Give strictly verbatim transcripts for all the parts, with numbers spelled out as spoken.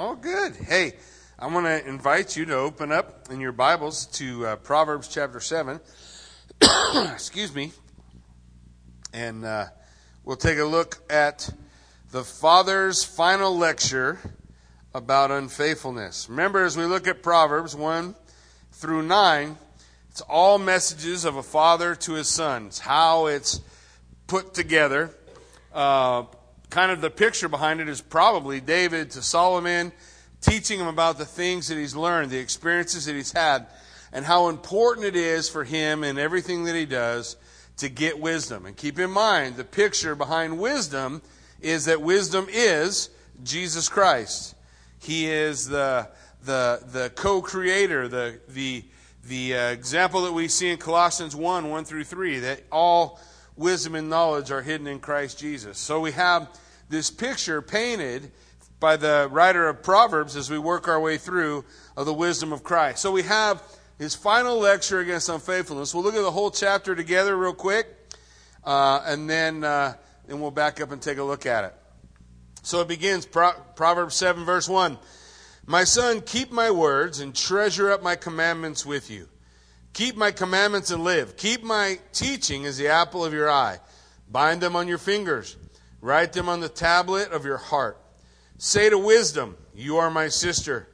All good. Hey, I want to invite you to open up in your Bibles to uh, Proverbs chapter seven. Excuse me. And uh, we'll take a look at the Father's final lecture about unfaithfulness. Remember, as we look at Proverbs one through nine, it's all messages of a father to his sons, how it's put together. Uh, kind of the picture behind it is probably David to Solomon, teaching him about the things that he's learned, the experiences that he's had, and how important it is for him in everything that he does to get wisdom. And keep in mind, the picture behind wisdom is that wisdom is Jesus Christ. He is the the the co-creator, the the the uh, example that we see in Colossians one, one through three, that all wisdom and knowledge are hidden in Christ Jesus. So we have this picture painted by the writer of Proverbs as we work our way through of the wisdom of Christ. So we have his final lecture against unfaithfulness. We'll look at the whole chapter together real quick, uh, and then uh, then we'll back up and take a look at it. So it begins, Pro- Proverbs seven, verse one. My son, keep my words and treasure up my commandments with you. Keep my commandments and live. Keep my teaching as the apple of your eye. Bind them on your fingers. Write them on the tablet of your heart. Say to wisdom, you are my sister.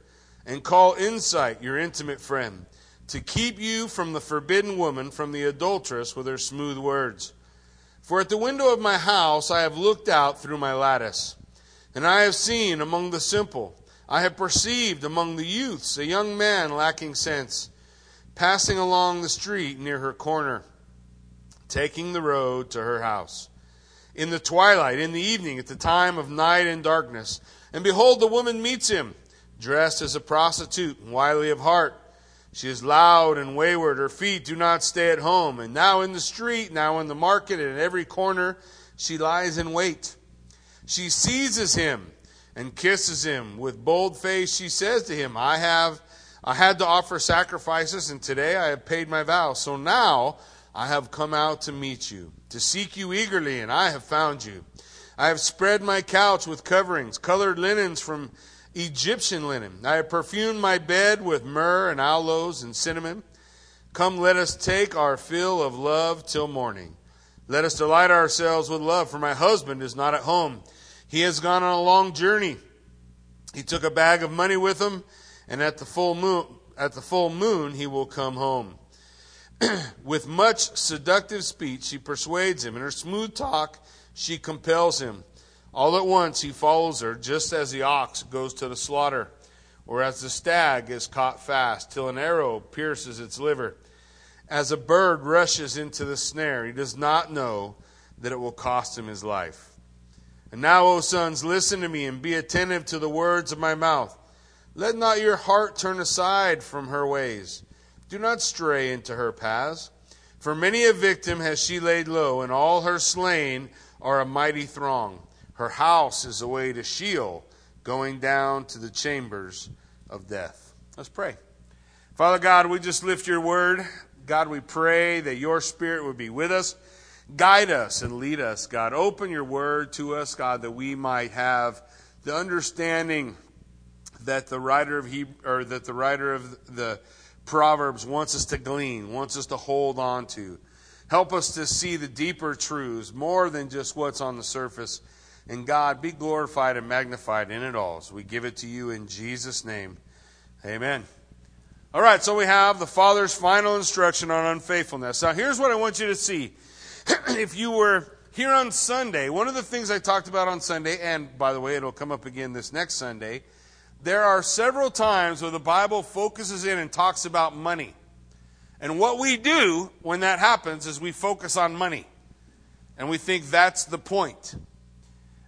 And call insight your intimate friend. To keep you from the forbidden woman, from the adulteress with her smooth words. For at the window of my house I have looked out through my lattice. And I have seen among the simple. I have perceived among the youths a young man lacking sense, passing along the street near her corner, taking the road to her house. In the twilight, in the evening, at the time of night and darkness, and behold, the woman meets him, dressed as a prostitute and wily of heart. She is loud and wayward, her feet do not stay at home, and now in the street, now in the market, and at every corner she lies in wait. She seizes him and kisses him. With bold face she says to him, I have I had to offer sacrifices, and today I have paid my vow. So now I have come out to meet you, to seek you eagerly, and I have found you. I have spread my couch with coverings, colored linens from Egyptian linen. I have perfumed my bed with myrrh and aloes and cinnamon. Come, let us take our fill of love till morning. Let us delight ourselves with love, for my husband is not at home. He has gone on a long journey. He took a bag of money with him, and at the full moon, at the full moon, he will come home. With much seductive speech, she persuades him. In her smooth talk, she compels him. All at once, he follows her, just as the ox goes to the slaughter, or as the stag is caught fast, till an arrow pierces its liver. As a bird rushes into the snare, he does not know that it will cost him his life. And now, O sons, listen to me and be attentive to the words of my mouth. Let not your heart turn aside from her ways. Do not stray into her paths. For many a victim has she laid low, and all her slain are a mighty throng. Her house is the way to Sheol, going down to the chambers of death. Let's pray. Father God, we just lift your word. God, we pray that your spirit would be with us. Guide us and lead us, God. Open your word to us, God, that we might have the understanding that the writer of Hebrew, or that the writer of the Proverbs wants us to glean, wants us to hold on to. Help us to see the deeper truths, more than just what's on the surface. And God, be glorified and magnified in it all. So we give it to you in Jesus' name. Amen. All right, so we have the Father's final instruction on unfaithfulness. Now, here's what I want you to see. If you were here on Sunday, one of the things I talked about on Sunday, and by the way, it'll come up again this next Sunday, there are several times where the Bible focuses in and talks about money. And what we do when that happens is we focus on money. And we think that's the point.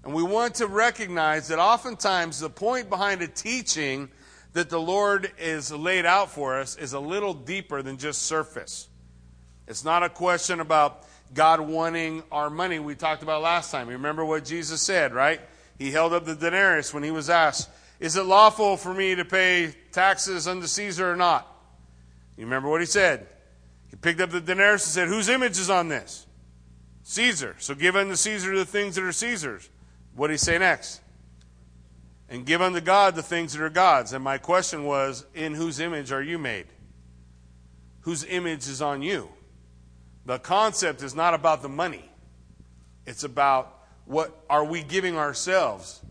And we want to recognize that oftentimes the point behind a teaching that the Lord is laid out for us is a little deeper than just surface. It's not a question about God wanting our money we talked about last time. You remember what Jesus said, right? He held up the denarius when he was asked, is it lawful for me to pay taxes unto Caesar or not? You remember what he said? He picked up the denarius and said, whose image is on this? Caesar. So give unto Caesar the things that are Caesar's. What did he say next? and give unto God the things that are God's. And my question was, in whose image are you made? Whose image is on you? The concept is not about the money. It's about what are we giving ourselves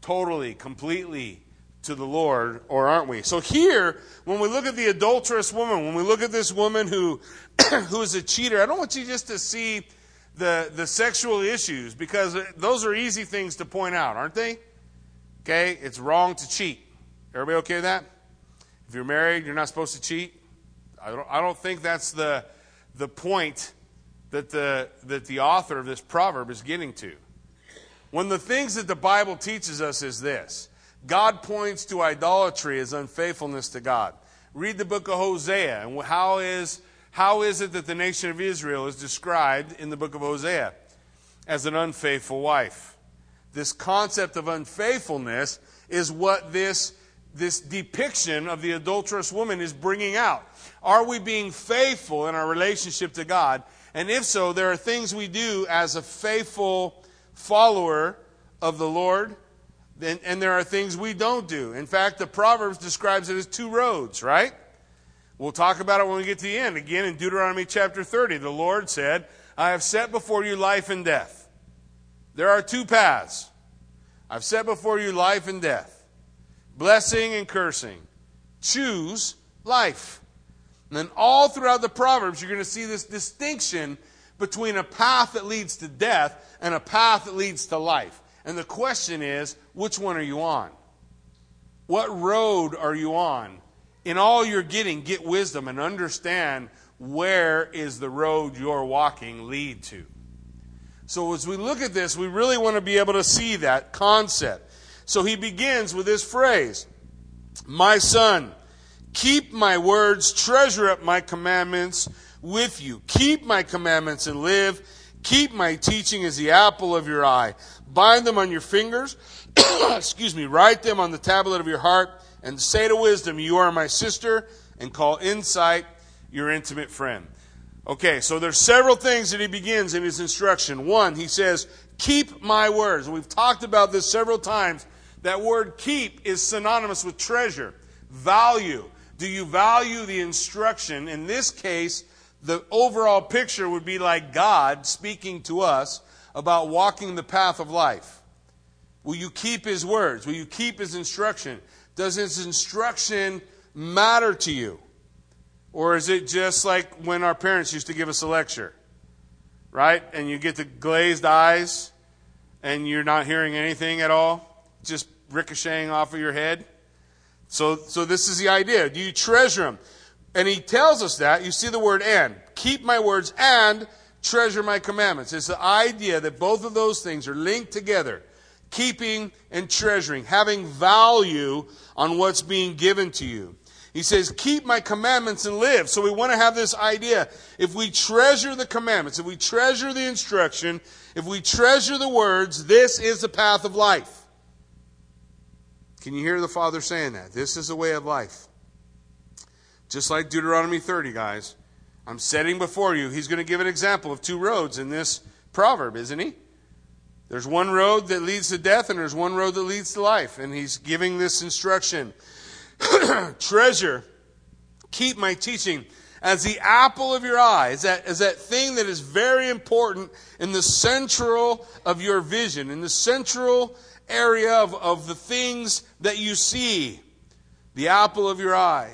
totally, completely to the Lord, or aren't we? So here, when we look at the adulterous woman, when we look at this woman who, who is a cheater, I don't want you just to see the, the sexual issues, because those are easy things to point out, aren't they? Okay, it's wrong to cheat. Everybody okay with that? If you're married, you're not supposed to cheat. I don't, I don't think that's the the point that the that the author of this proverb is getting to. One of the things that the Bible teaches us is this. God points to idolatry as unfaithfulness to God. Read the book of Hosea, and how is how is it that the nation of Israel is described in the book of Hosea as an unfaithful wife? This concept of unfaithfulness is what this, this depiction of the adulterous woman is bringing out. Are we being faithful in our relationship to God? And if so, there are things we do as a faithful follower of the Lord, and, and there are things we don't do. In fact, the Proverbs describes it as two roads, right? We'll talk about it when we get to the end. Again, in Deuteronomy chapter thirty, the Lord said, I have set before you life and death. There are two paths. I've set before you life and death, blessing and cursing. Choose life. And then all throughout the Proverbs, you're going to see this distinction between a path that leads to death and a path that leads to life. And the question is, which one are you on? What road are you on? In all you're getting, get wisdom and understand where is the road you're walking lead to. So as we look at this, we really want to be able to see that concept. So he begins with this phrase, my son, keep my words, treasure up my commandments with you. Keep my commandments and live. Keep my teaching as the apple of your eye. Bind them on your fingers. Excuse me. Write them on the tablet of your heart and say to wisdom, you are my sister, and call insight your intimate friend. Okay, so there's several things that he begins in his instruction. One, he says, keep my words. We've talked about this several times. That word keep is synonymous with treasure, value. Do you value the instruction? In this case, the overall picture would be like God speaking to us about walking the path of life. Will you keep his words? Will you keep his instruction? Does his instruction matter to you? Or is it just like when our parents used to give us a lecture, right? And you get the glazed eyes and you're not hearing anything at all, just ricocheting off of your head. So, so this is the idea. Do you treasure them? And he tells us that. You see the word and. Keep my words and treasure my commandments. It's the idea that both of those things are linked together. Keeping and treasuring. Having value on what's being given to you. He says, keep my commandments and live. So we want to have this idea. If we treasure the commandments, if we treasure the instruction, if we treasure the words, this is the path of life. Can you hear the Father saying that? This is the way of life. Just like Deuteronomy thirty, guys. I'm setting before you. He's going to give an example of two roads in this proverb, isn't he? There's one road that leads to death and there's one road that leads to life. And he's giving this instruction. Treasure, keep my teaching as the apple of your eye, as that, as that thing that is very important in the central of your vision, in the central area of, of the things that you see, the apple of your eye.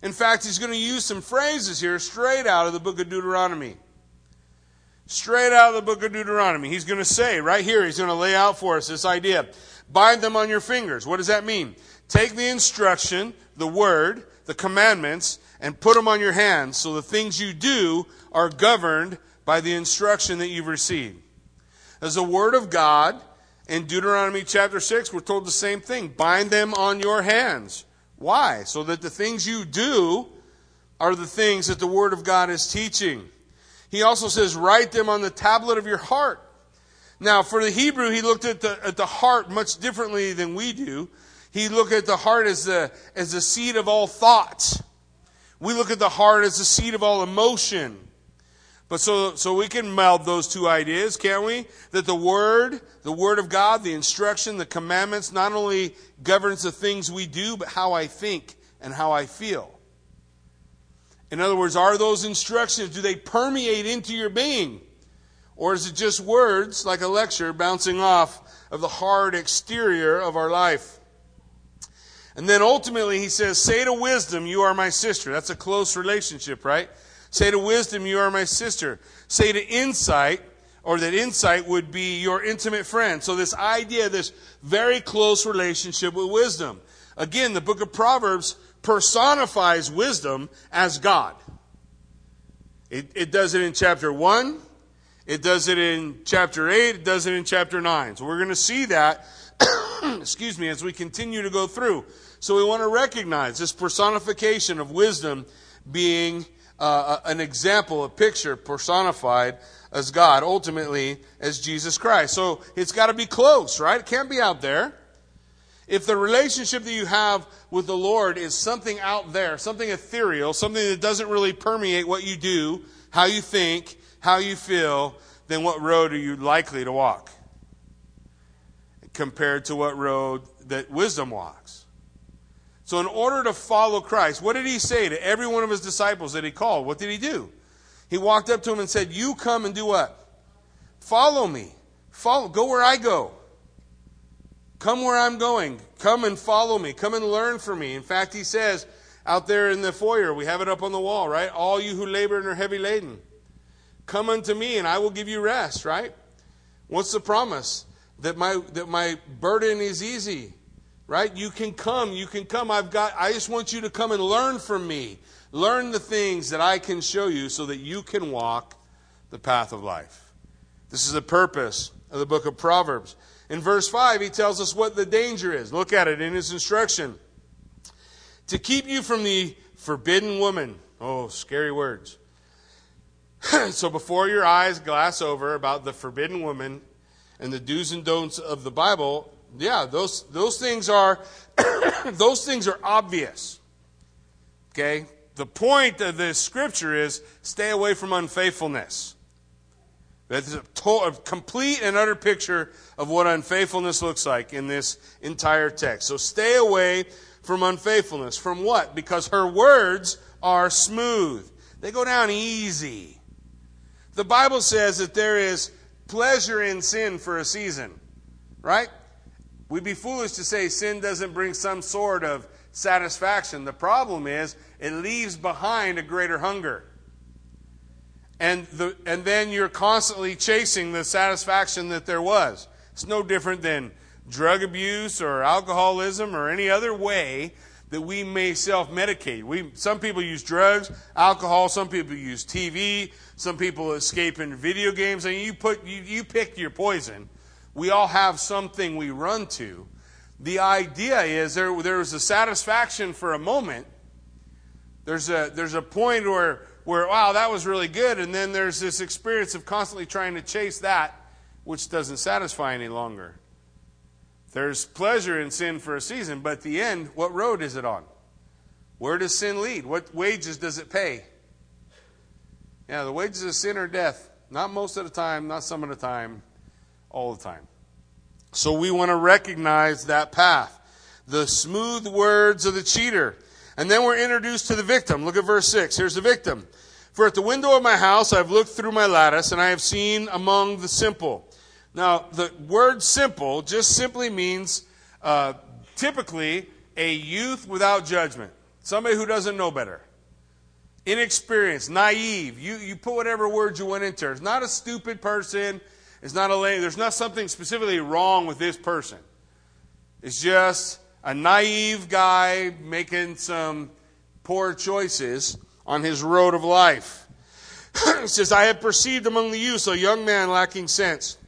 In fact, he's going to use some phrases here straight out of the book of Deuteronomy. Straight out of the book of Deuteronomy. He's going to say right here, he's going to lay out for us this idea. Bind them on your fingers. What does that mean? Take the instruction, the word, the commandments, and put them on your hands so the things you do are governed by the instruction that you've received. As the word of God, in Deuteronomy chapter six, we're told the same thing. Bind them on your hands. Why? So that the things you do are the things that the word of God is teaching. He also says, write them on the tablet of your heart. Now, for the Hebrew, he looked at the, at the heart much differently than we do. He looked at the heart as the, as the seat of all thoughts. We look at the heart as the seat of all emotion. But so, so we can meld those two ideas, can't we? That the Word, the Word of God, the instruction, the commandments, not only governs the things we do, but how I think and how I feel. In other words, are those instructions, do they permeate into your being? Or is it just words, like a lecture, bouncing off of the hard exterior of our life? And then ultimately he says, say to wisdom, you are my sister. That's a close relationship, right? Say to wisdom, you are my sister. Say to insight, or that insight would be your intimate friend. So this idea, this very close relationship with wisdom. Again, the book of Proverbs personifies wisdom as God. It, it does it in chapter one. It does it in chapter eight. It does it in chapter nine. So we're going to see that, excuse me, as we continue to go through. So we want to recognize this personification of wisdom being Uh, an example, a picture personified as God, ultimately as Jesus Christ. So it's got to be close, right? It can't be out there. If the relationship that you have with the Lord is something out there, something ethereal, something that doesn't really permeate what you do, how you think, how you feel, then what road are you likely to walk compared to what road that wisdom walks? So in order to follow Christ, what did he say to every one of his disciples that he called? What did he do? He walked up to him and said, you come and do what? Follow me. Follow. Go where I go. Come where I'm going. Come and follow me. Come and learn from me. In fact, he says out there in the foyer, we have it up on the wall, right? All you who labor and are heavy laden, come unto me and I will give you rest, right? What's the promise? That my, that my burden is easy. Right? You can come. You can come. I've got, I just want you to come and learn from me. Learn the things that I can show you so that you can walk the path of life. This is the purpose of the book of Proverbs. In verse five, he tells us what the danger is. Look at it in his instruction. To keep you from the forbidden woman. Oh, scary words. So before your eyes glass over about the forbidden woman and the do's and don'ts of the Bible, yeah, those those things are those things are obvious. Okay? The point of this scripture is stay away from unfaithfulness. That's a, to- a complete and utter picture of what unfaithfulness looks like in this entire text. So stay away from unfaithfulness. From what? Because her words are smooth. They go down easy. The Bible says that there is pleasure in sin for a season. Right? We'd be foolish to say sin doesn't bring some sort of satisfaction. The problem is it leaves behind a greater hunger. And the and then you're constantly chasing the satisfaction that there was. It's no different than drug abuse or alcoholism or any other way that we may self-medicate. We some people use drugs, alcohol, some people use T V, some people escape in video games. I mean, you put you, you pick your poison. We all have something we run to. The idea is there, there is a satisfaction for a moment. There's a, there's a point where, where, wow, that was really good. And then there's this experience of constantly trying to chase that, which doesn't satisfy any longer. There's pleasure in sin for a season, but at the end, what road is it on? Where does sin lead? What wages does it pay? Yeah, the wages of sin are death. Not most of the time, not some of the time. All the time. So we want to recognize that path. The smooth words of the cheater. And then we're introduced to the victim. Look at verse six. Here's the victim. For at the window of my house I've looked through my lattice, and I have seen among the simple. Now, the word simple just simply means uh, typically a youth without judgment. Somebody who doesn't know better. Inexperienced. Naive. You, you put whatever word you want into it. It's not a stupid person. It's not a lame, there's not something specifically wrong with this person. It's just a naive guy making some poor choices on his road of life. It says, I have perceived among the youths a young man lacking sense.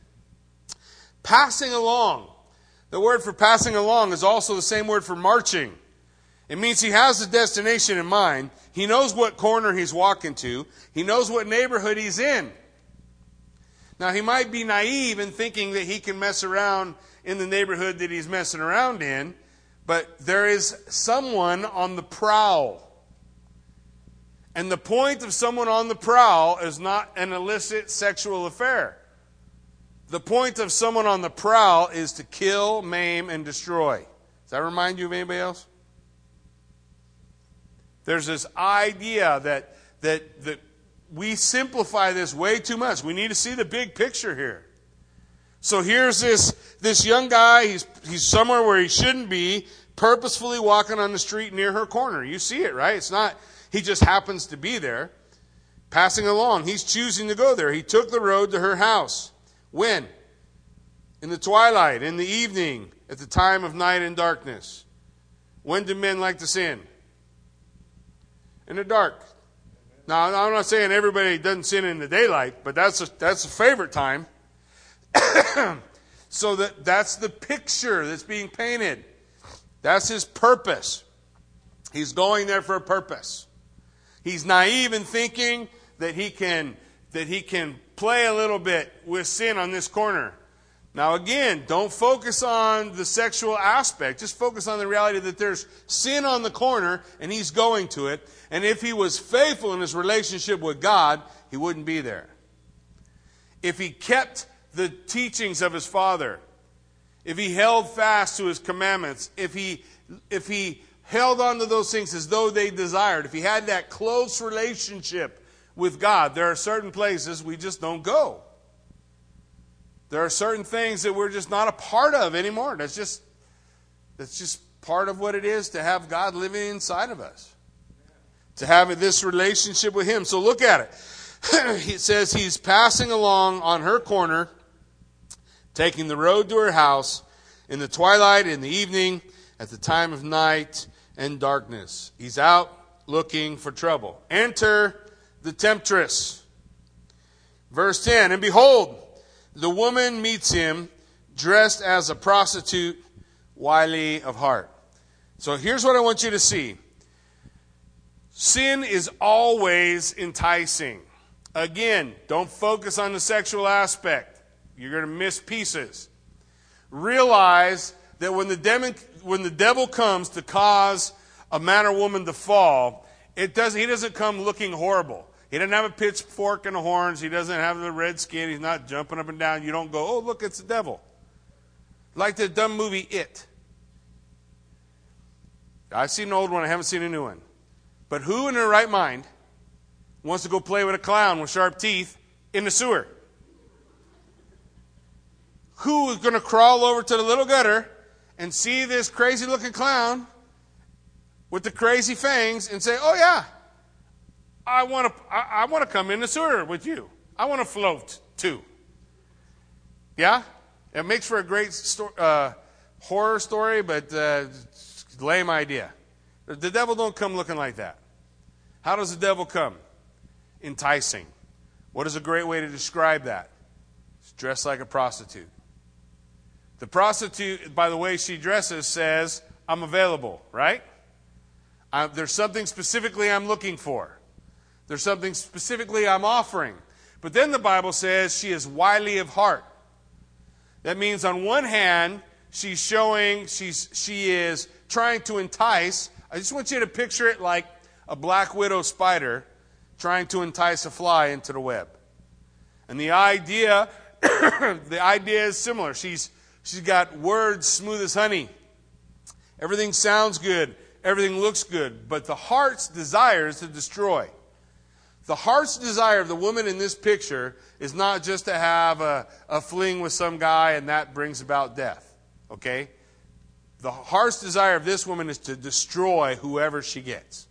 Passing along. The word for passing along is also the same word for marching. It means he has a destination in mind. He knows what corner he's walking to. He knows what neighborhood he's in. Now, he might be naive in thinking that he can mess around in the neighborhood that he's messing around in, but there is someone on the prowl. And the point of someone on the prowl is not an illicit sexual affair. The point of someone on the prowl is to kill, maim, and destroy. Does that remind you of anybody else? There's this idea that, that, that we simplify this way too much. We need to see the big picture here. So here's this, this young guy. He's, he's somewhere where he shouldn't be, purposefully walking on the street near her corner. You see it, right? It's not, he just happens to be there, passing along. He's choosing to go there. He took the road to her house. When? In the twilight, in the evening, at the time of night and darkness. When do men like to sin? In the dark. Now, I'm not saying everybody doesn't sin in the daylight, but that's a, that's a favorite time. So that, that's the picture that's being painted. That's his purpose. He's going there for a purpose. He's naive in thinking that he can that he can play a little bit with sin on this corner. Now again, don't focus on the sexual aspect. Just focus on the reality that there's sin on the corner and he's going to it. And if he was faithful in his relationship with God, he wouldn't be there. If he kept the teachings of his father, if he held fast to his commandments, if he if he held on to those things as though they desired, if he had that close relationship with God, there are certain places we just don't go. There are certain things that we're just not a part of anymore. That's just that's just part of what it is to have God living inside of us, to have this relationship with him. So look at it. It says he's passing along on her corner, taking the road to her house in the twilight, in the evening, at the time of night and darkness. He's out looking for trouble. Enter the temptress. Verse ten, and behold, the woman meets him dressed as a prostitute, wily of heart. So here's what I want you to see. Sin is always enticing. Again, don't focus on the sexual aspect. You're going to miss pieces. Realize that when the demon, when the devil comes to cause a man or woman to fall, it does, he doesn't come looking horrible. He doesn't have a pitchfork and the horns. He doesn't have the red skin. He's not jumping up and down. You don't go, oh, look, it's the devil. Like the dumb movie It. I've seen an old one. I haven't seen a new one. But who in their right mind wants to go play with a clown with sharp teeth in the sewer? Who is going to crawl over to the little gutter and see this crazy-looking clown with the crazy fangs and say, oh, yeah, I want to I, I want to come in the sewer with you. I want to float, too. Yeah? It makes for a great sto- uh, horror story, but uh, lame idea. The devil don't come looking like that. How does the devil come? Enticing. What is a great way to describe that? It's dressed like a prostitute. The prostitute, by the way she dresses, says, I'm available, right? I, there's something specifically I'm looking for. There's something specifically I'm offering. But then the Bible says she is wily of heart. That means on one hand, she's showing, she's she is trying to entice. I just want you to picture it like a black widow spider trying to entice a fly into the web. And the idea, the idea is similar. She's She's got words smooth as honey. Everything sounds good. Everything looks good. But the heart's desire is to destroy. The heart's desire of the woman in this picture is not just to have a, a fling with some guy and that brings about death. Okay? The heart's desire of this woman is to destroy whoever she gets.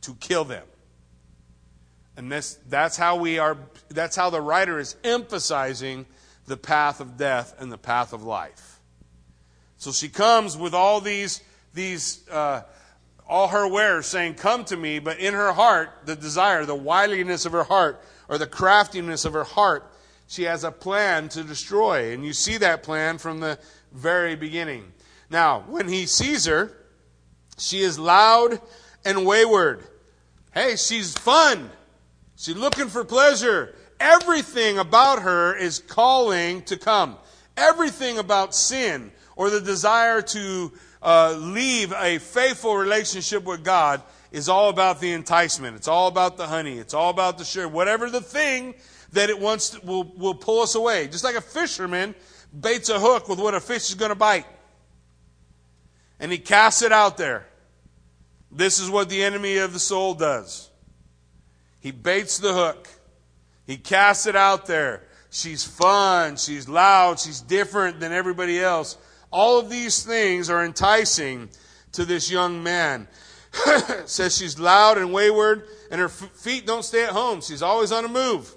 To kill them. And this, that's how we are, that's how the writer is emphasizing the path of death and the path of life. So she comes with all these, these, uh, all her wares saying, come to me, but in her heart, the desire, the wiliness of her heart, or the craftiness of her heart, she has a plan to destroy. And you see that plan from the very beginning. Now, when he sees her, she is loud and wayward. Hey, she's fun. She's looking for pleasure. Everything about her is calling to come. Everything about sin or the desire to uh, leave a faithful relationship with God is all about the enticement. It's all about the honey. It's all about the sugar. Whatever the thing that it wants to, will, will pull us away. Just like a fisherman baits a hook with what a fish is going to bite. And he casts it out there. This is what the enemy of the soul does. He baits the hook. He casts it out there. She's fun. She's loud. She's different than everybody else. All of these things are enticing to this young man. It says she's loud and wayward, and her feet don't stay at home. She's always on the move.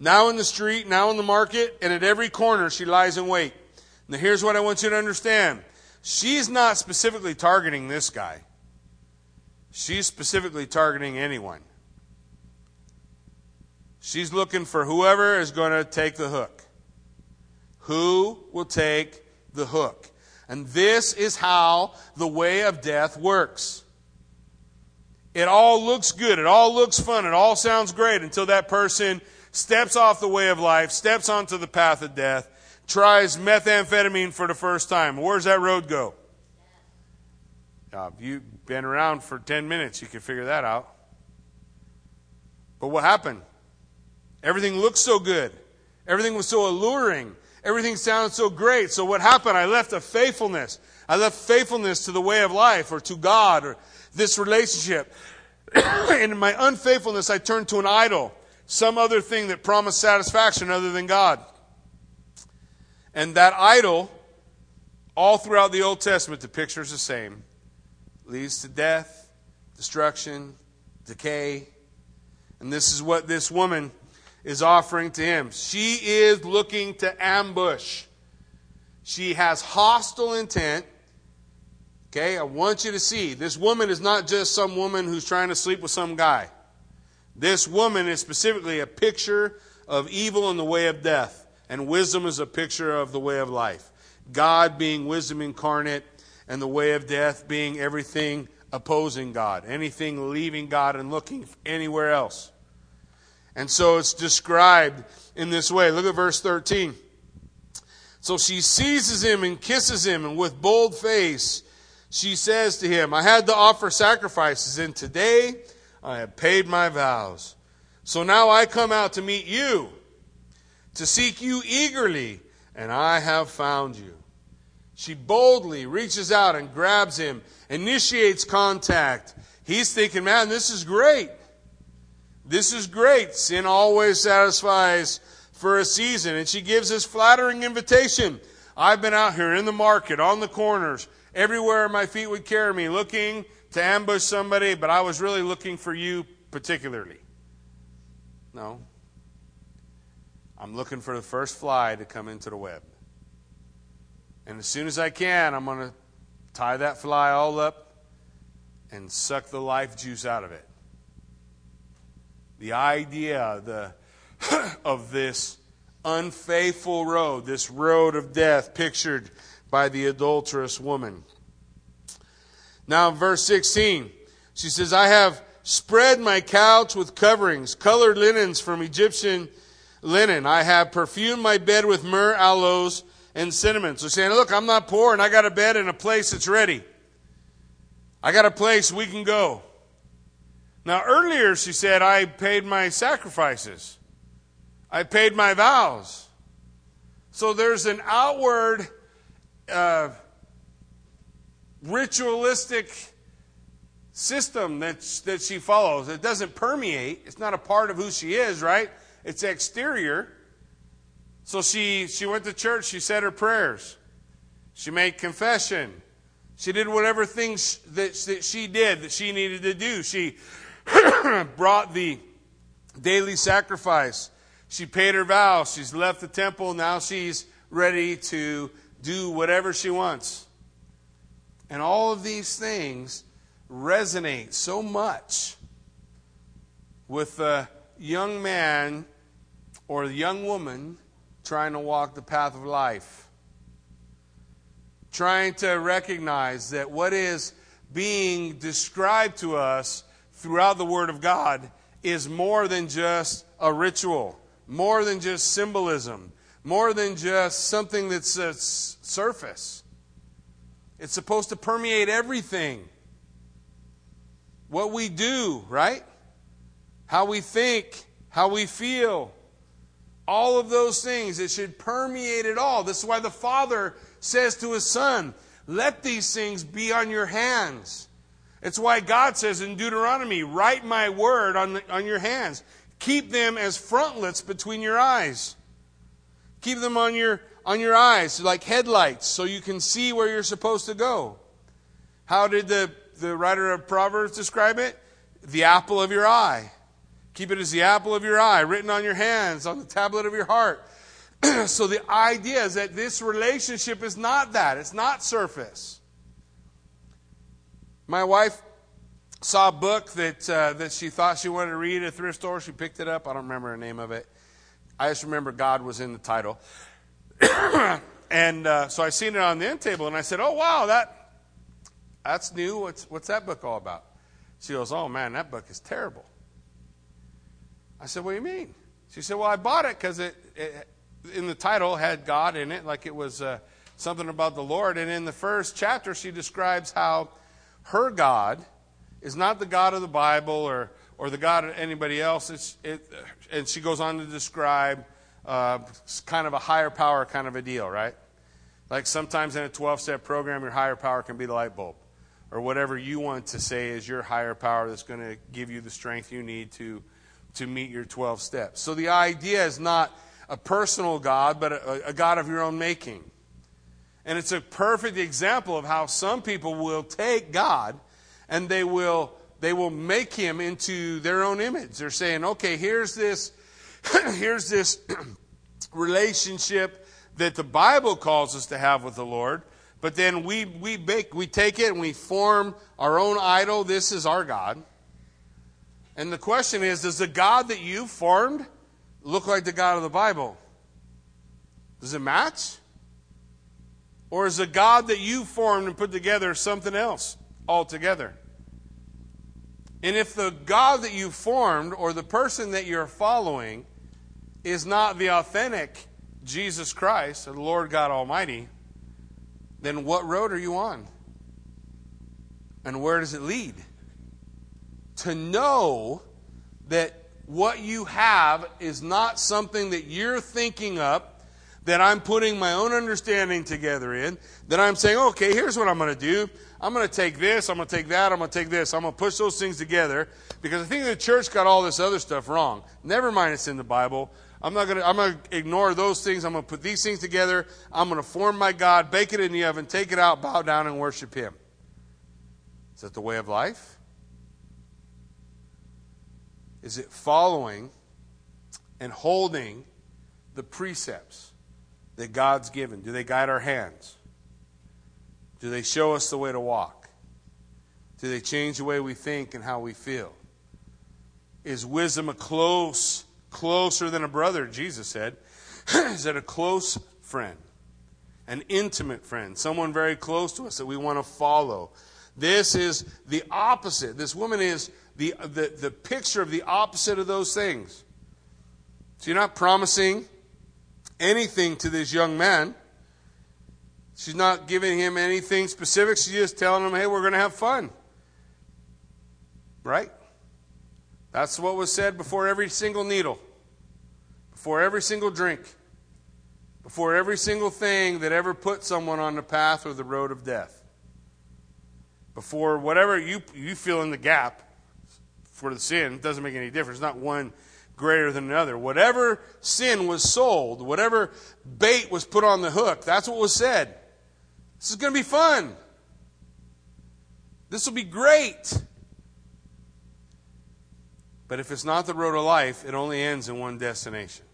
Now in the street, now in the market, and at every corner she lies in wait. Now here's what I want you to understand. She's not specifically targeting this guy. She's specifically targeting anyone. She's looking for whoever is going to take the hook. Who will take the hook? And this is how the way of death works. It all looks good. It all looks fun. It all sounds great until that person steps off the way of life, steps onto the path of death, tries methamphetamine for the first time. Where's that road go? Uh, if you've been around for ten minutes, you can figure that out. But what happened? Everything looked so good. Everything was so alluring. Everything sounds so great. So what happened? I left a faithfulness. I left faithfulness to the way of life or to God or this relationship. And in my unfaithfulness, I turned to an idol, some other thing that promised satisfaction other than God. And that idol, all throughout the Old Testament, the picture is the same. Leads to death, destruction, decay. And this is what this woman is offering to him. She is looking to ambush. She has hostile intent. Okay, I want you to see, this woman is not just some woman who's trying to sleep with some guy. This woman is specifically a picture of evil in the way of death. And wisdom is a picture of the way of life. God being wisdom incarnate, and the way of death being everything opposing God, anything leaving God and looking anywhere else. And so it's described in this way. Look at verse thirteen. So she seizes him and kisses him, and with bold face she says to him, I had to offer sacrifices, and today I have paid my vows. So now I come out to meet you, to seek you eagerly, and I have found you. She boldly reaches out and grabs him, initiates contact. He's thinking, man, this is great. This is great. Sin always satisfies for a season. And she gives this flattering invitation. I've been out here in the market, on the corners, everywhere my feet would carry me, looking to ambush somebody, but I was really looking for you particularly. No. I'm looking for the first fly to come into the web. And as soon as I can, I'm going to tie that fly all up and suck the life juice out of it. The idea the, of this unfaithful road, this road of death pictured by the adulterous woman. Now in verse sixteen, she says, I have spread my couch with coverings, colored linens from Egyptian linen. I have perfumed my bed with myrrh, aloes, and cinnamon. So saying, look, I'm not poor, and I got a bed and a place that's ready. I got a place we can go. Now earlier she said, I paid my sacrifices. I paid my vows. So there's an outward uh, ritualistic system that, that she follows. It doesn't permeate. It's not a part of who she is, right? It's exterior. So she, she went to church. She said her prayers. She made confession. She did whatever things that, that she did that she needed to do. She brought the daily sacrifice. She paid her vows. She's left the temple. Now she's ready to do whatever she wants. And all of these things resonate so much with the young man or the young woman trying to walk the path of life. Trying to recognize that what is being described to us throughout the Word of God is more than just a ritual, more than just symbolism, more than just something that's a surface. It's supposed to permeate everything. what we do, right? How we think, how we feel, all of those things. It should permeate it all. This is why the Father says to His Son, let these things be on your hands. It's why God says in Deuteronomy, write my word on, the, on your hands. Keep them as frontlets between your eyes. Keep them on your, on your eyes, like headlights, so you can see where you're supposed to go. How did the, the writer of Proverbs describe it? The apple of your eye. Keep it as the apple of your eye, written on your hands, on the tablet of your heart. So the idea is that this relationship is not that. It's not surface. My wife saw a book that uh, that she thought she wanted to read at a thrift store. She picked it up. I don't remember the name of it. I just remember God was in the title. And uh, so I seen it on the end table, and I said, oh, wow, that that's new. What's, what's that book all about? She goes, oh, man, that book is terrible. I said, what do you mean? She said, well, I bought it because it, it in the title had God in it, like it was uh, something about the Lord. And in the first chapter, she describes how her God is not the God of the Bible or or the God of anybody else. It's, it, and she goes on to describe uh, kind of a higher power kind of a deal, right? Like sometimes in a twelve-step program, your higher power can be the light bulb or whatever you want to say is your higher power that's going to give you the strength you need to, to meet your twelve steps. So the idea is not a personal God, but a, a God of your own making. And it's a perfect example of how some people will take God and they will they will make him into their own image. They're saying, okay, here's this, here's this relationship that the Bible calls us to have with the Lord, but then we we make, we take it and we form our own idol. This is our God. And the question is, does the God that you formed look like the God of the Bible? Does it match? Or is the God that you formed and put together something else altogether? And if the God that you formed or the person that you're following is not the authentic Jesus Christ, the Lord God Almighty, then what road are you on? And where does it lead? To know that what you have is not something that you're thinking up, that I'm putting my own understanding together in, that I'm saying, okay, here's what I'm going to do. I'm going to take this, I'm going to take that, I'm going to take this. I'm going to push those things together because I think the church got all this other stuff wrong. Never mind it's in the Bible. I'm not going to, I'm going to ignore those things. I'm going to put these things together. I'm going to form my God, bake it in the oven, take it out, bow down and worship Him. Is that the way of life? Is it following and holding the precepts that God's given? Do they guide our hands? Do they show us the way to walk? Do they change the way we think and how we feel? Is wisdom a close, closer than a brother, Jesus said? Is it a close friend? An intimate friend? Someone very close to us that we want to follow? This is the opposite. This woman is the, the, the picture of the opposite of those things. So you're not promising anything to this young man. She's not giving him anything specific. She's just telling him, hey, we're going to have fun. Right? That's what was said before every single needle, before every single drink, before every single thing that ever put someone on the path or the road of death. Before whatever you, you fill in the gap for the sin, it doesn't make any difference. It's not one greater than another. Whatever sin was sold, whatever bait was put on the hook, that's what was said. This is going to be fun. This will be great. But if it's not the road of life, it only ends in one destination.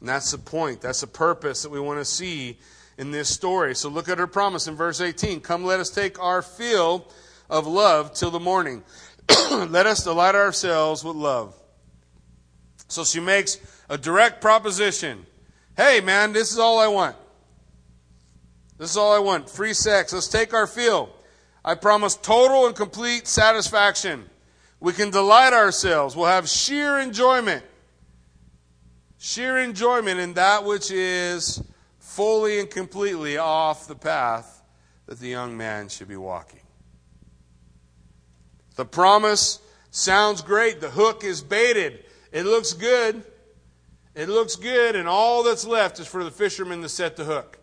And that's the point. That's the purpose that we want to see in this story. So look at her promise in verse eighteen. Come, let us take our fill of love till the morning. Let us delight ourselves with love. So she makes a direct proposition. Hey, man, this is all I want. This is all I want. Free sex. Let's take our fill. I promise total and complete satisfaction. We can delight ourselves. We'll have sheer enjoyment. Sheer enjoyment in that which is fully and completely off the path that the young man should be walking. The promise sounds great. The hook is baited. It looks good. It looks good, and all that's left is for the fisherman to set the hook.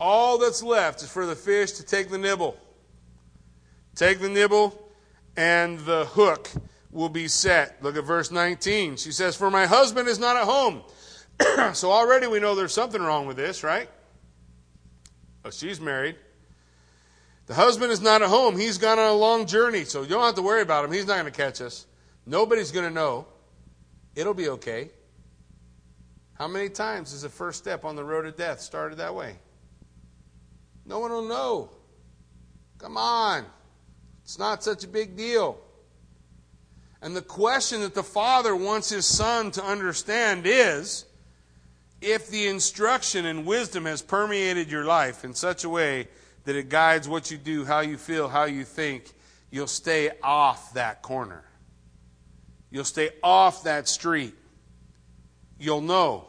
All that's left is for the fish to take the nibble. Take the nibble, and the hook will be set. Look at verse nineteen. She says, "For my husband is not at home." So already we know there's something wrong with this, right? Oh, she's married. The husband is not at home. He's gone on a long journey, so you don't have to worry about him. He's not going to catch us. Nobody's going to know. It'll be okay. How many times is the first step on the road to death started that way? No one will know. Come on. It's not such a big deal. And the question that the father wants his son to understand is, if the instruction and wisdom has permeated your life in such a way that it guides what you do, how you feel, how you think, you'll stay off that corner. You'll stay off that street. You'll know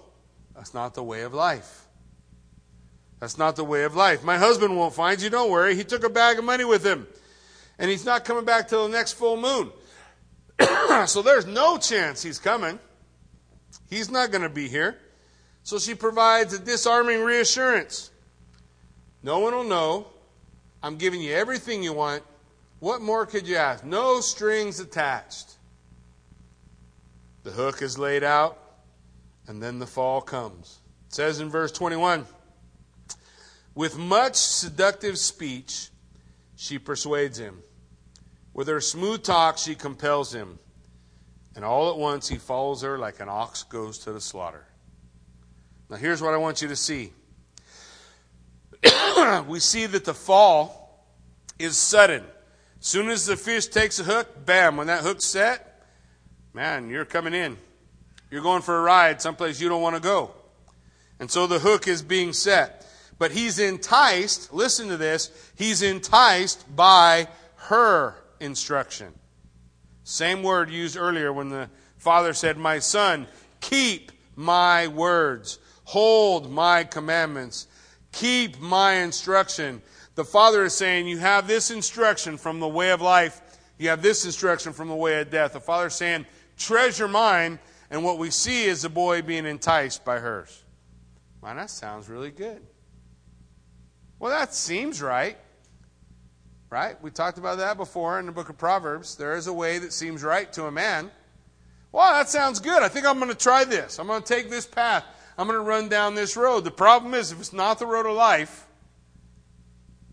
that's not the way of life. That's not the way of life. My husband won't find you. Don't worry. He took a bag of money with him, and he's not coming back till the next full moon. So there's no chance he's coming. He's not going to be here. So she provides a disarming reassurance. No one will know. I'm giving you everything you want. What more could you ask? No strings attached. The hook is laid out, and then the fall comes. It says in verse twenty-one, "With much seductive speech, she persuades him. With her smooth talk, she compels him. And all at once, he follows her like an ox goes to the slaughter." Now, here's what I want you to see. We see that the fall is sudden. Soon as the fish takes a hook, bam, when that hook's set, man, you're coming in. You're going for a ride someplace you don't want to go. And so the hook is being set. But he's enticed, listen to this, he's enticed by her instruction. Same word used earlier when the father said, "My son, keep my words, hold my commandments, keep my instruction." The father is saying, you have this instruction from the way of life, you have this instruction from the way of death. The father is saying, treasure mine, and what we see is the boy being enticed by hers. Man, that sounds really good. Well, that seems right, right? We talked about that before in the book of Proverbs. There is a way that seems right to a man. Well, that sounds good. I think I'm going to try this. I'm going to take this path. I'm going to run down this road. The problem is, if it's not the road of life,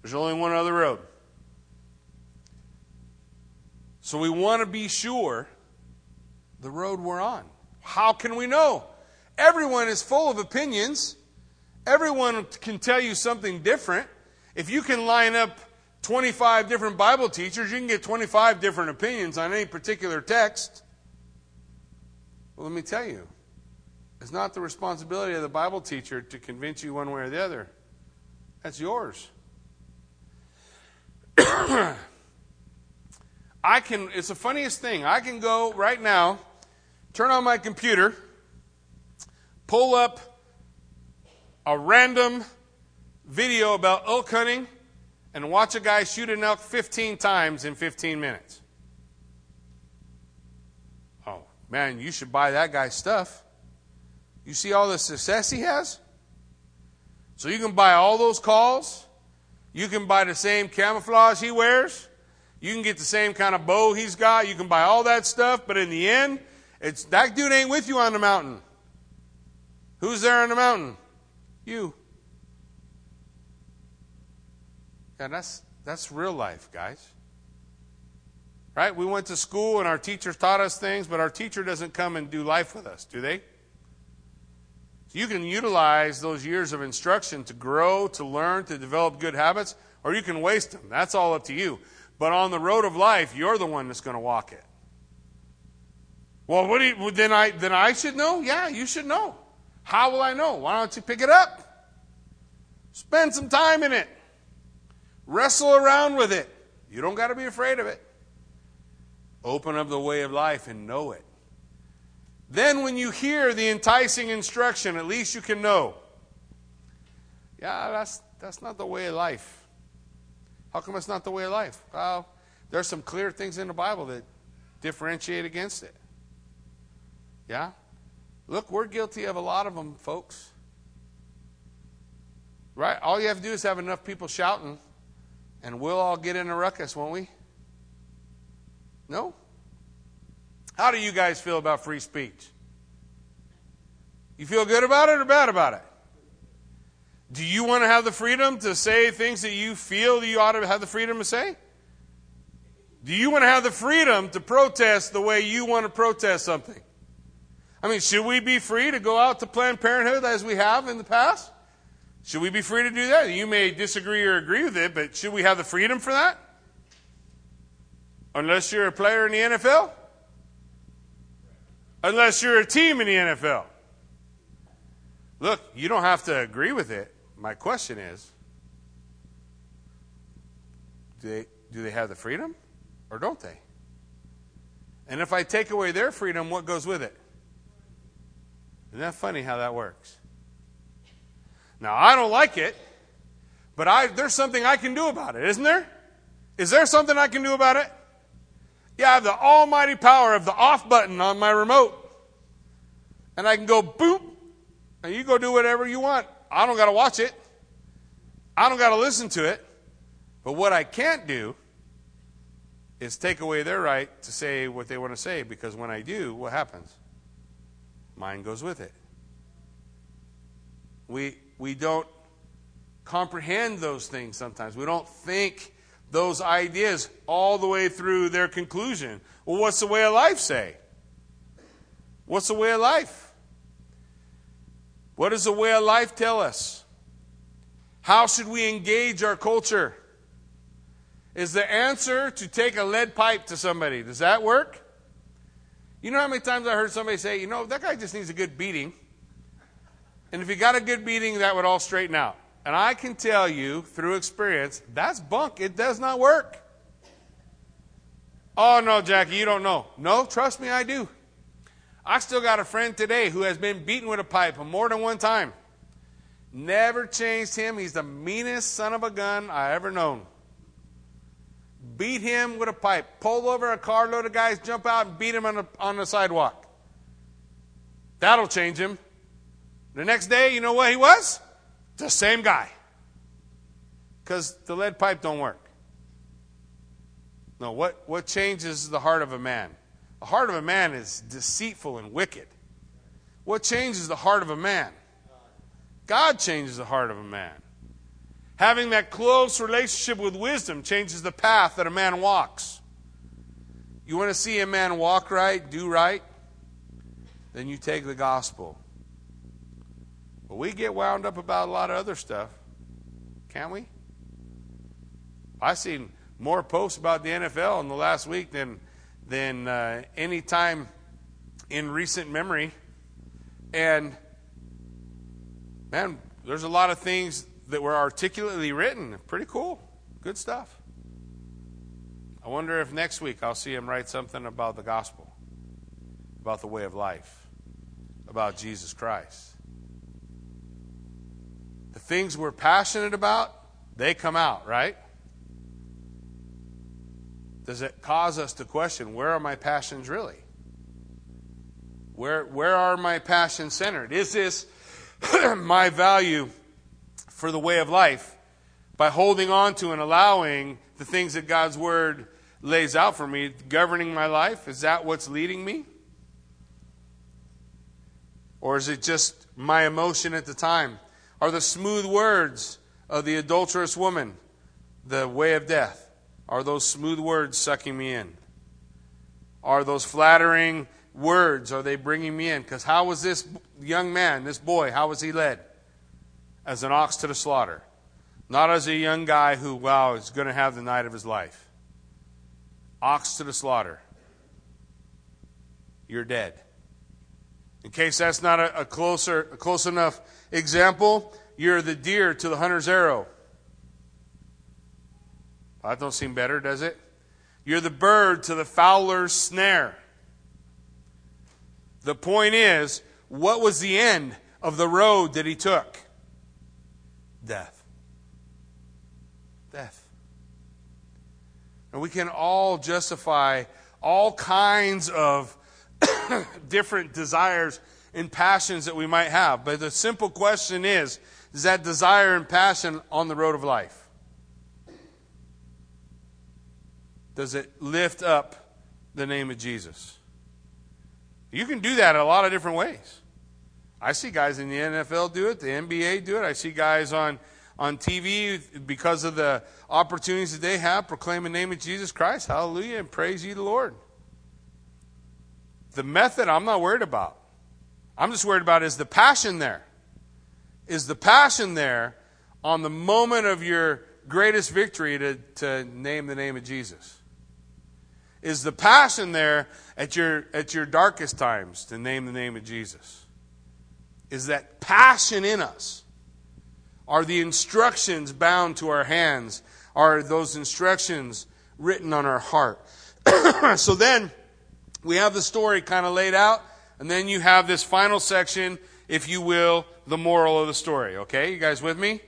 there's only one other road. So we want to be sure the road we're on. How can we know? Everyone is full of opinions. Everyone can tell you something different. If you can line up twenty-five different Bible teachers, you can get twenty-five different opinions on any particular text. Well, let me tell you, it's not the responsibility of the Bible teacher to convince you one way or the other. That's yours. I can, it's the funniest thing. I can go right now, turn on my computer, pull up a random video about elk hunting and watch a guy shoot an elk fifteen times in fifteen minutes. Oh, man, you should buy that guy's stuff. You see all the success he has? So you can buy all those calls. You can buy the same camouflage he wears. You can get the same kind of bow he's got. You can buy all that stuff. But in the end, it's that dude ain't with you on the mountain. Who's there on the mountain? You. Yeah, that's that's real life, guys. Right? We went to school and our teachers taught us things, but our teacher doesn't come and do life with us, do they? So you can utilize those years of instruction to grow, to learn, to develop good habits, or you can waste them. That's all up to you. But on the road of life, you're the one that's going to walk it. Well, what do you, then I then I should know? Yeah, you should know. How will I know? Why don't you pick it up? Spend some time in it. Wrestle around with it. You don't got to be afraid of it. Open up the way of life and know it. Then when you hear the enticing instruction, at least you can know. Yeah, that's that's not the way of life. How come it's not the way of life? Well, There's some clear things in the Bible that differentiate against it. Yeah? Look, we're guilty of a lot of them, folks. Right? All you have to do is have enough people shouting, and we'll all get in a ruckus, won't we? No? How do you guys feel about free speech? You feel good about it or bad about it? Do you want to have the freedom to say things that you feel you ought to have the freedom to say? Do you want to have the freedom to protest the way you want to protest something? I mean, should we be free to go out to Planned Parenthood as we have in the past? Should we be free to do that? You may disagree or agree with it, but should we have the freedom for that? Unless you're a player in the N F L? Unless you're a team in the N F L? Look, you don't have to agree with it. My question is, do they, do they have the freedom or don't they? And if I take away their freedom, what goes with it? Isn't that funny how that works? Now, I don't like it, but I, there's something I can do about it, isn't there? Is there something I can do about it? Yeah, I have the almighty power of the off button on my remote. And I can go boop. And you go do whatever you want. I don't got to watch it. I don't got to listen to it. But what I can't do is take away their right to say what they want to say, because when I do, what happens? Mine goes with it. We we don't comprehend those things sometimes. We don't think those ideas all the way through their conclusion. Well, what's the way of life say? What's the way of life? What does the way of life tell us? How should we engage our culture? Is the answer to take a lead pipe to somebody? Does that work? You know how many times I heard somebody say, you know, that guy just needs a good beating. And if he got a good beating, that would all straighten out. And I can tell you through experience, that's bunk. It does not work. Oh, no, Jackie, you don't know. No, trust me, I do. I still got a friend today who has been beaten with a pipe more than one time. Never changed him. He's the meanest son of a gun I ever known. Beat him with a pipe. Pull over a carload of guys, jump out and beat him on the, on the sidewalk. That'll change him. The next day, you know what he was? The same guy. Because the lead pipe don't work. No, what, what changes the heart of a man? The heart of a man is deceitful and wicked. What changes the heart of a man? God changes the heart of a man. Having that close relationship with wisdom changes the path that a man walks. You want to see a man walk right, do right? Then you take the gospel. But we get wound up about a lot of other stuff, can't we? I've seen more posts about the N F L in the last week than than uh, any time in recent memory. And, man, there's a lot of things that were articulately written. Pretty cool. Good stuff. I wonder if next week I'll see him write something about the gospel, about the way of life, about Jesus Christ. The things we're passionate about, they come out, right? Does it cause us to question, where are my passions really? Where where are my passions centered? Is this my value for the way of life by holding on to and allowing the things that God's Word lays out for me, governing my life? Is that what's leading me? Or is it just my emotion at the time? Are the smooth words of the adulterous woman the way of death? Are those smooth words sucking me in? Are those flattering words, are they bringing me in? Because how was this young man, this boy, how was he led? As an ox to the slaughter. Not as a young guy who, wow, is going to have the night of his life. Ox to the slaughter. You're dead. In case that's not a, a closer, a close enough example, you're the deer to the hunter's arrow. That don't seem better, does it? You're the bird to the fowler's snare. The point is, what was the end of the road that he took? Death. Death. And we can all justify all kinds of different desires and passions that we might have. But the simple question is, is that desire and passion on the road of life? Does it lift up the name of Jesus? You can do that in a lot of different ways. I see guys in the N F L do it, the N B A do it. I see guys on, on T V, because of the opportunities that they have, proclaim the name of Jesus Christ, hallelujah, and praise ye the Lord. The method I'm not worried about. I'm just worried about is the passion there. Is the passion there on the moment of your greatest victory to, to name the name of Jesus? Is the passion there at your at your darkest times to name the name of Jesus? Is that passion in us? Are the instructions bound to our hands? Are those instructions written on our heart? So then we have the story kind of laid out, and then you have this final section, if you will, the moral of the story. Okay, you guys with me?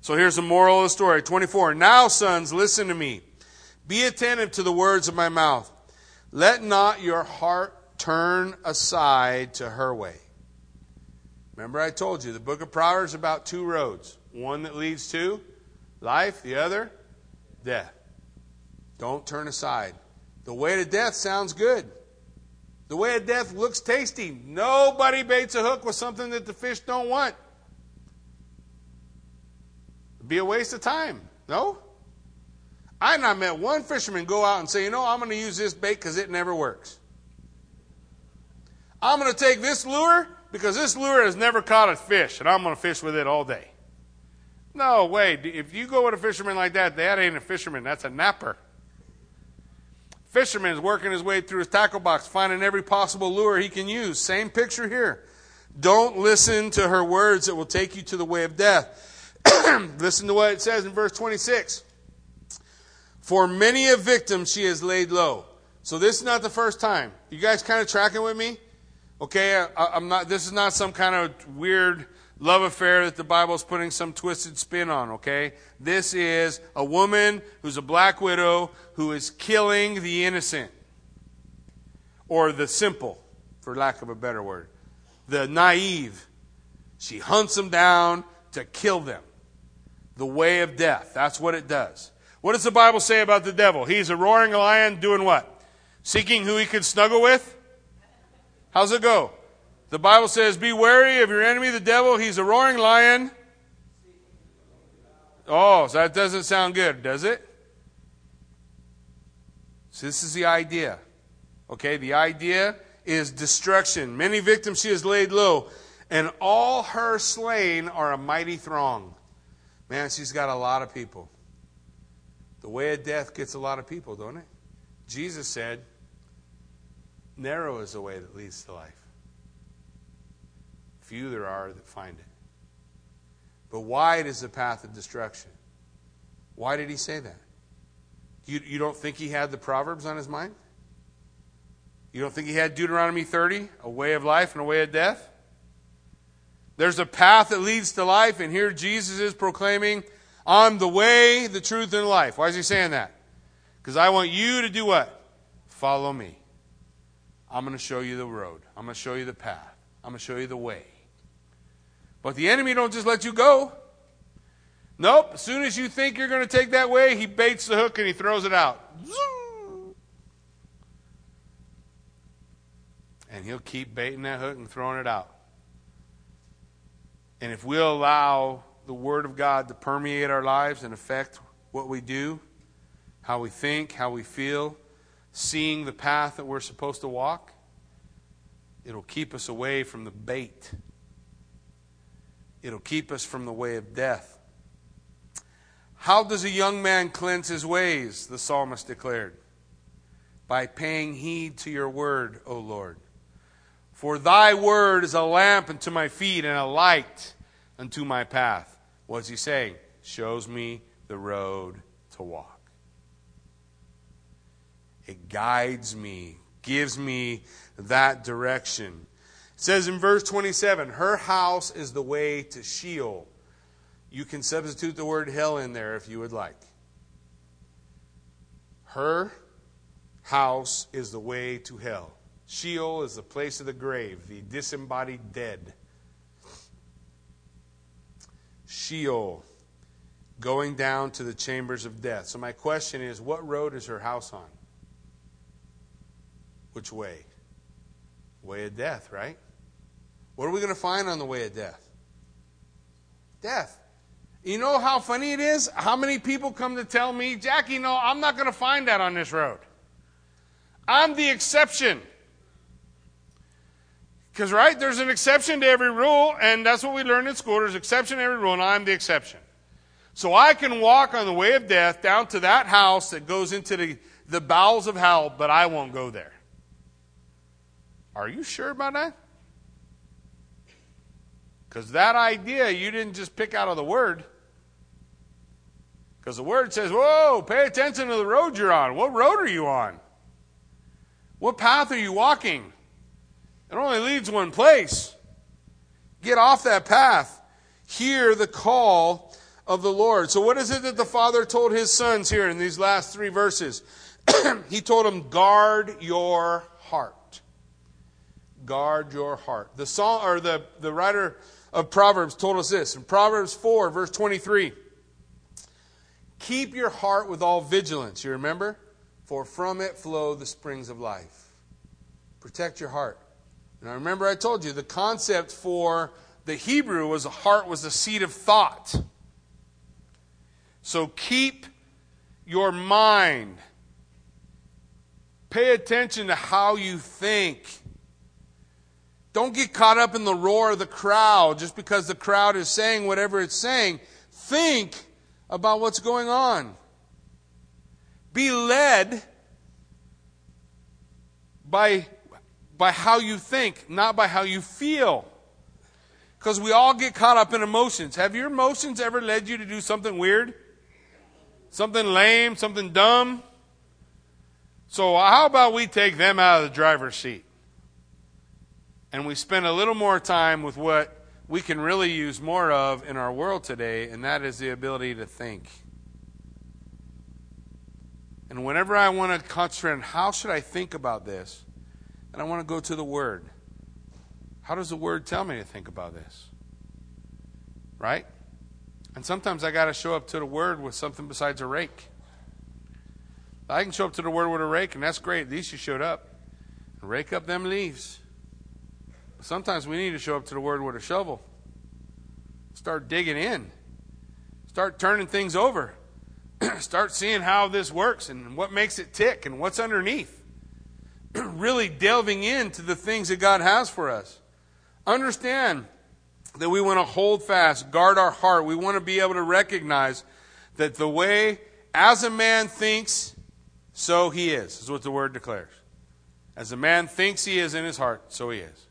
So here's the moral of the story, twenty-four. Now, sons, listen to me. Be attentive to the words of my mouth. Let not your heart turn aside to her way. Remember I told you, the book of Proverbs is about two roads. One that leads to life, the other, death. Don't turn aside. The way to death sounds good. The way to death looks tasty. Nobody baits a hook with something that the fish don't want. It'd be a waste of time, no? I've not met one fisherman go out and say, you know, I'm going to use this bait because it never works. I'm going to take this lure because this lure has never caught a fish, and I'm going to fish with it all day. No way. If you go with a fisherman like that, that ain't a fisherman. That's a napper. Fisherman is working his way through his tackle box, finding every possible lure he can use. Same picture here. Don't listen to her words that will take you to the way of death. Listen to what it says in verse twenty-six. For many a victim she has laid low. So this is not the first time. You guys kind of tracking with me? Okay, I, I'm not. This is not some kind of weird love affair that the Bible is putting some twisted spin on, okay? This is a woman who's a black widow who is killing the innocent, or the simple, for lack of a better word, the naive. She hunts them down to kill them. The way of death. That's what it does. What does the Bible say about the devil? He's a roaring lion doing what? Seeking who he could snuggle with? How's it go? The Bible says, be wary of your enemy, the devil. He's a roaring lion. Oh, so that doesn't sound good, does it? So this is the idea. Okay, the idea is destruction. Many victims she has laid low, and all her slain are a mighty throng. Man, she's got a lot of people. The way of death gets a lot of people, don't it? Jesus said, narrow is the way that leads to life. Few there are that find it. But wide is the path of destruction. Why did he say that? You, you don't think he had the Proverbs on his mind? You don't think he had Deuteronomy thirty, a way of life and a way of death? There's a path that leads to life, and here Jesus is proclaiming, I'm the way, the truth, and life. Why is he saying that? Because I want you to do what? Follow me. I'm going to show you the road. I'm going to show you the path. I'm going to show you the way. But the enemy don't just let you go. Nope. As soon as you think you're going to take that way, he baits the hook and he throws it out. And he'll keep baiting that hook and throwing it out. And if we'll allow the Word of God to permeate our lives and affect what we do, how we think, how we feel, seeing the path that we're supposed to walk, it'll keep us away from the bait. It'll keep us from the way of death. How does a young man cleanse his ways, the psalmist declared? By paying heed to your word, O Lord. For thy word is a lamp unto my feet and a light unto my path. What's he saying? Shows me the road to walk. It guides me, gives me that direction. It says in verse twenty-seven, her house is the way to Sheol. You can substitute the word hell in there if you would like. Her house is the way to hell. Sheol is the place of the grave, the disembodied dead. Sheol, going down to the chambers of death. So my question is, what road is her house on? Which way? Way of death, right? What are we going to find on the way of death? Death. You know how funny it is? How many people come to tell me, Jackie, no, I'm not going to find that on this road. I'm the exception. Because, right, there's an exception to every rule, and that's what we learned in school. There's an exception to every rule, and I'm the exception. So I can walk on the way of death down to that house that goes into the, the bowels of hell, but I won't go there. Are you sure about that? Because that idea you didn't just pick out of the Word. Because the Word says, whoa, pay attention to the road you're on. What road are you on? What path are you walking? It only leads one place. Get off that path. Hear the call of the Lord. So what is it that the Father told His sons here in these last three verses? He told them, guard your heart. Guard your heart. The song, or the, the writer of Proverbs told us this. In Proverbs four, verse twenty-three. Keep your heart with all vigilance. You remember? For from it flow the springs of life. Protect your heart. Now remember I told you the concept for the Hebrew was the heart was the seat of thought. So keep your mind. Pay attention to how you think. Don't get caught up in the roar of the crowd just because the crowd is saying whatever it's saying. Think about what's going on. Be led by by how you think, not by how you feel. Because we all get caught up in emotions. Have your emotions ever led you to do something weird? Something lame, something dumb? So how about we take them out of the driver's seat? And we spend a little more time with what we can really use more of in our world today, and that is the ability to think. And whenever I want to concentrate on how should I think about this, and I want to go to the Word. How does the Word tell me to think about this? Right? And sometimes I got to show up to the Word with something besides a rake. I can show up to the Word with a rake, and that's great. At least you showed up. Rake up them leaves. But sometimes we need to show up to the Word with a shovel. Start digging in. Start turning things over. Start seeing how this works and what makes it tick and what's underneath. Really delving into the things that God has for us. Understand that we want to hold fast, guard our heart. We want to be able to recognize that the way as a man thinks, so he is, is what the Word declares. As a man thinks he is in his heart, so he is.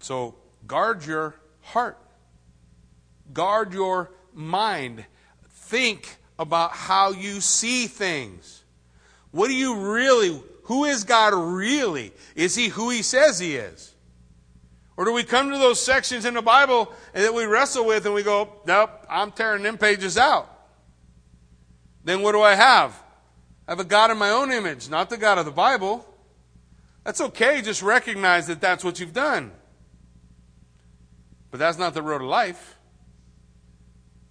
So guard your heart. Guard your mind. Think about how you see things. What do you really, who is God really? Is He who He says He is? Or do we come to those sections in the Bible that we wrestle with and we go, nope, I'm tearing them pages out. Then what do I have? I have a God in my own image, not the God of the Bible. That's okay, just recognize that that's what you've done. But that's not the road of life.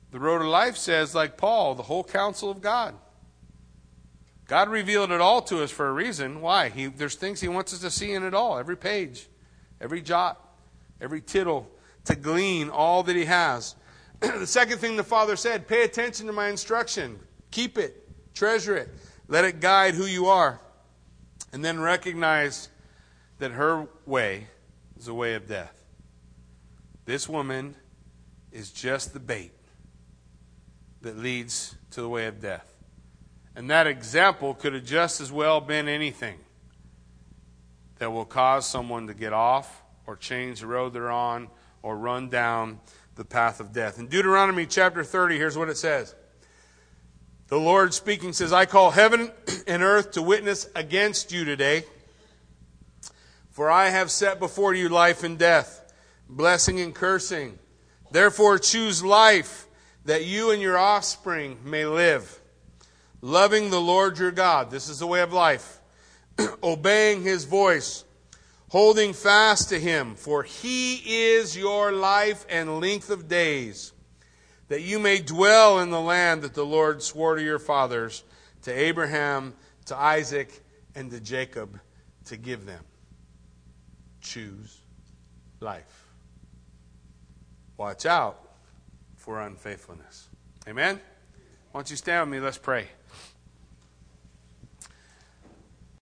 The road of life says, like Paul, the whole counsel of God. God revealed it all to us for a reason. Why? He, there's things He wants us to see in it all. Every page, every jot, every tittle, to glean all that He has. The second thing the Father said, pay attention to my instruction. Keep it. Treasure it. Let it guide who you are. And then recognize that her way is the way of death. This woman is just the bait that leads to the way of death. And that example could have just as well been anything that will cause someone to get off or change the road they're on or run down the path of death. In Deuteronomy chapter thirty, here's what it says. The Lord speaking says, I call heaven and earth to witness against you today, for I have set before you life and death, blessing and cursing. Therefore choose life, that you and your offspring may live. loving the Lord your God. This is the way of life. Obeying his voice, holding fast to him, for he is your life and length of days, that you may dwell in the land that the Lord swore to your fathers, to Abraham, to Isaac, and to Jacob, to give them. Choose life. Watch out for unfaithfulness. Amen? Why don't you stand with me? Let's pray.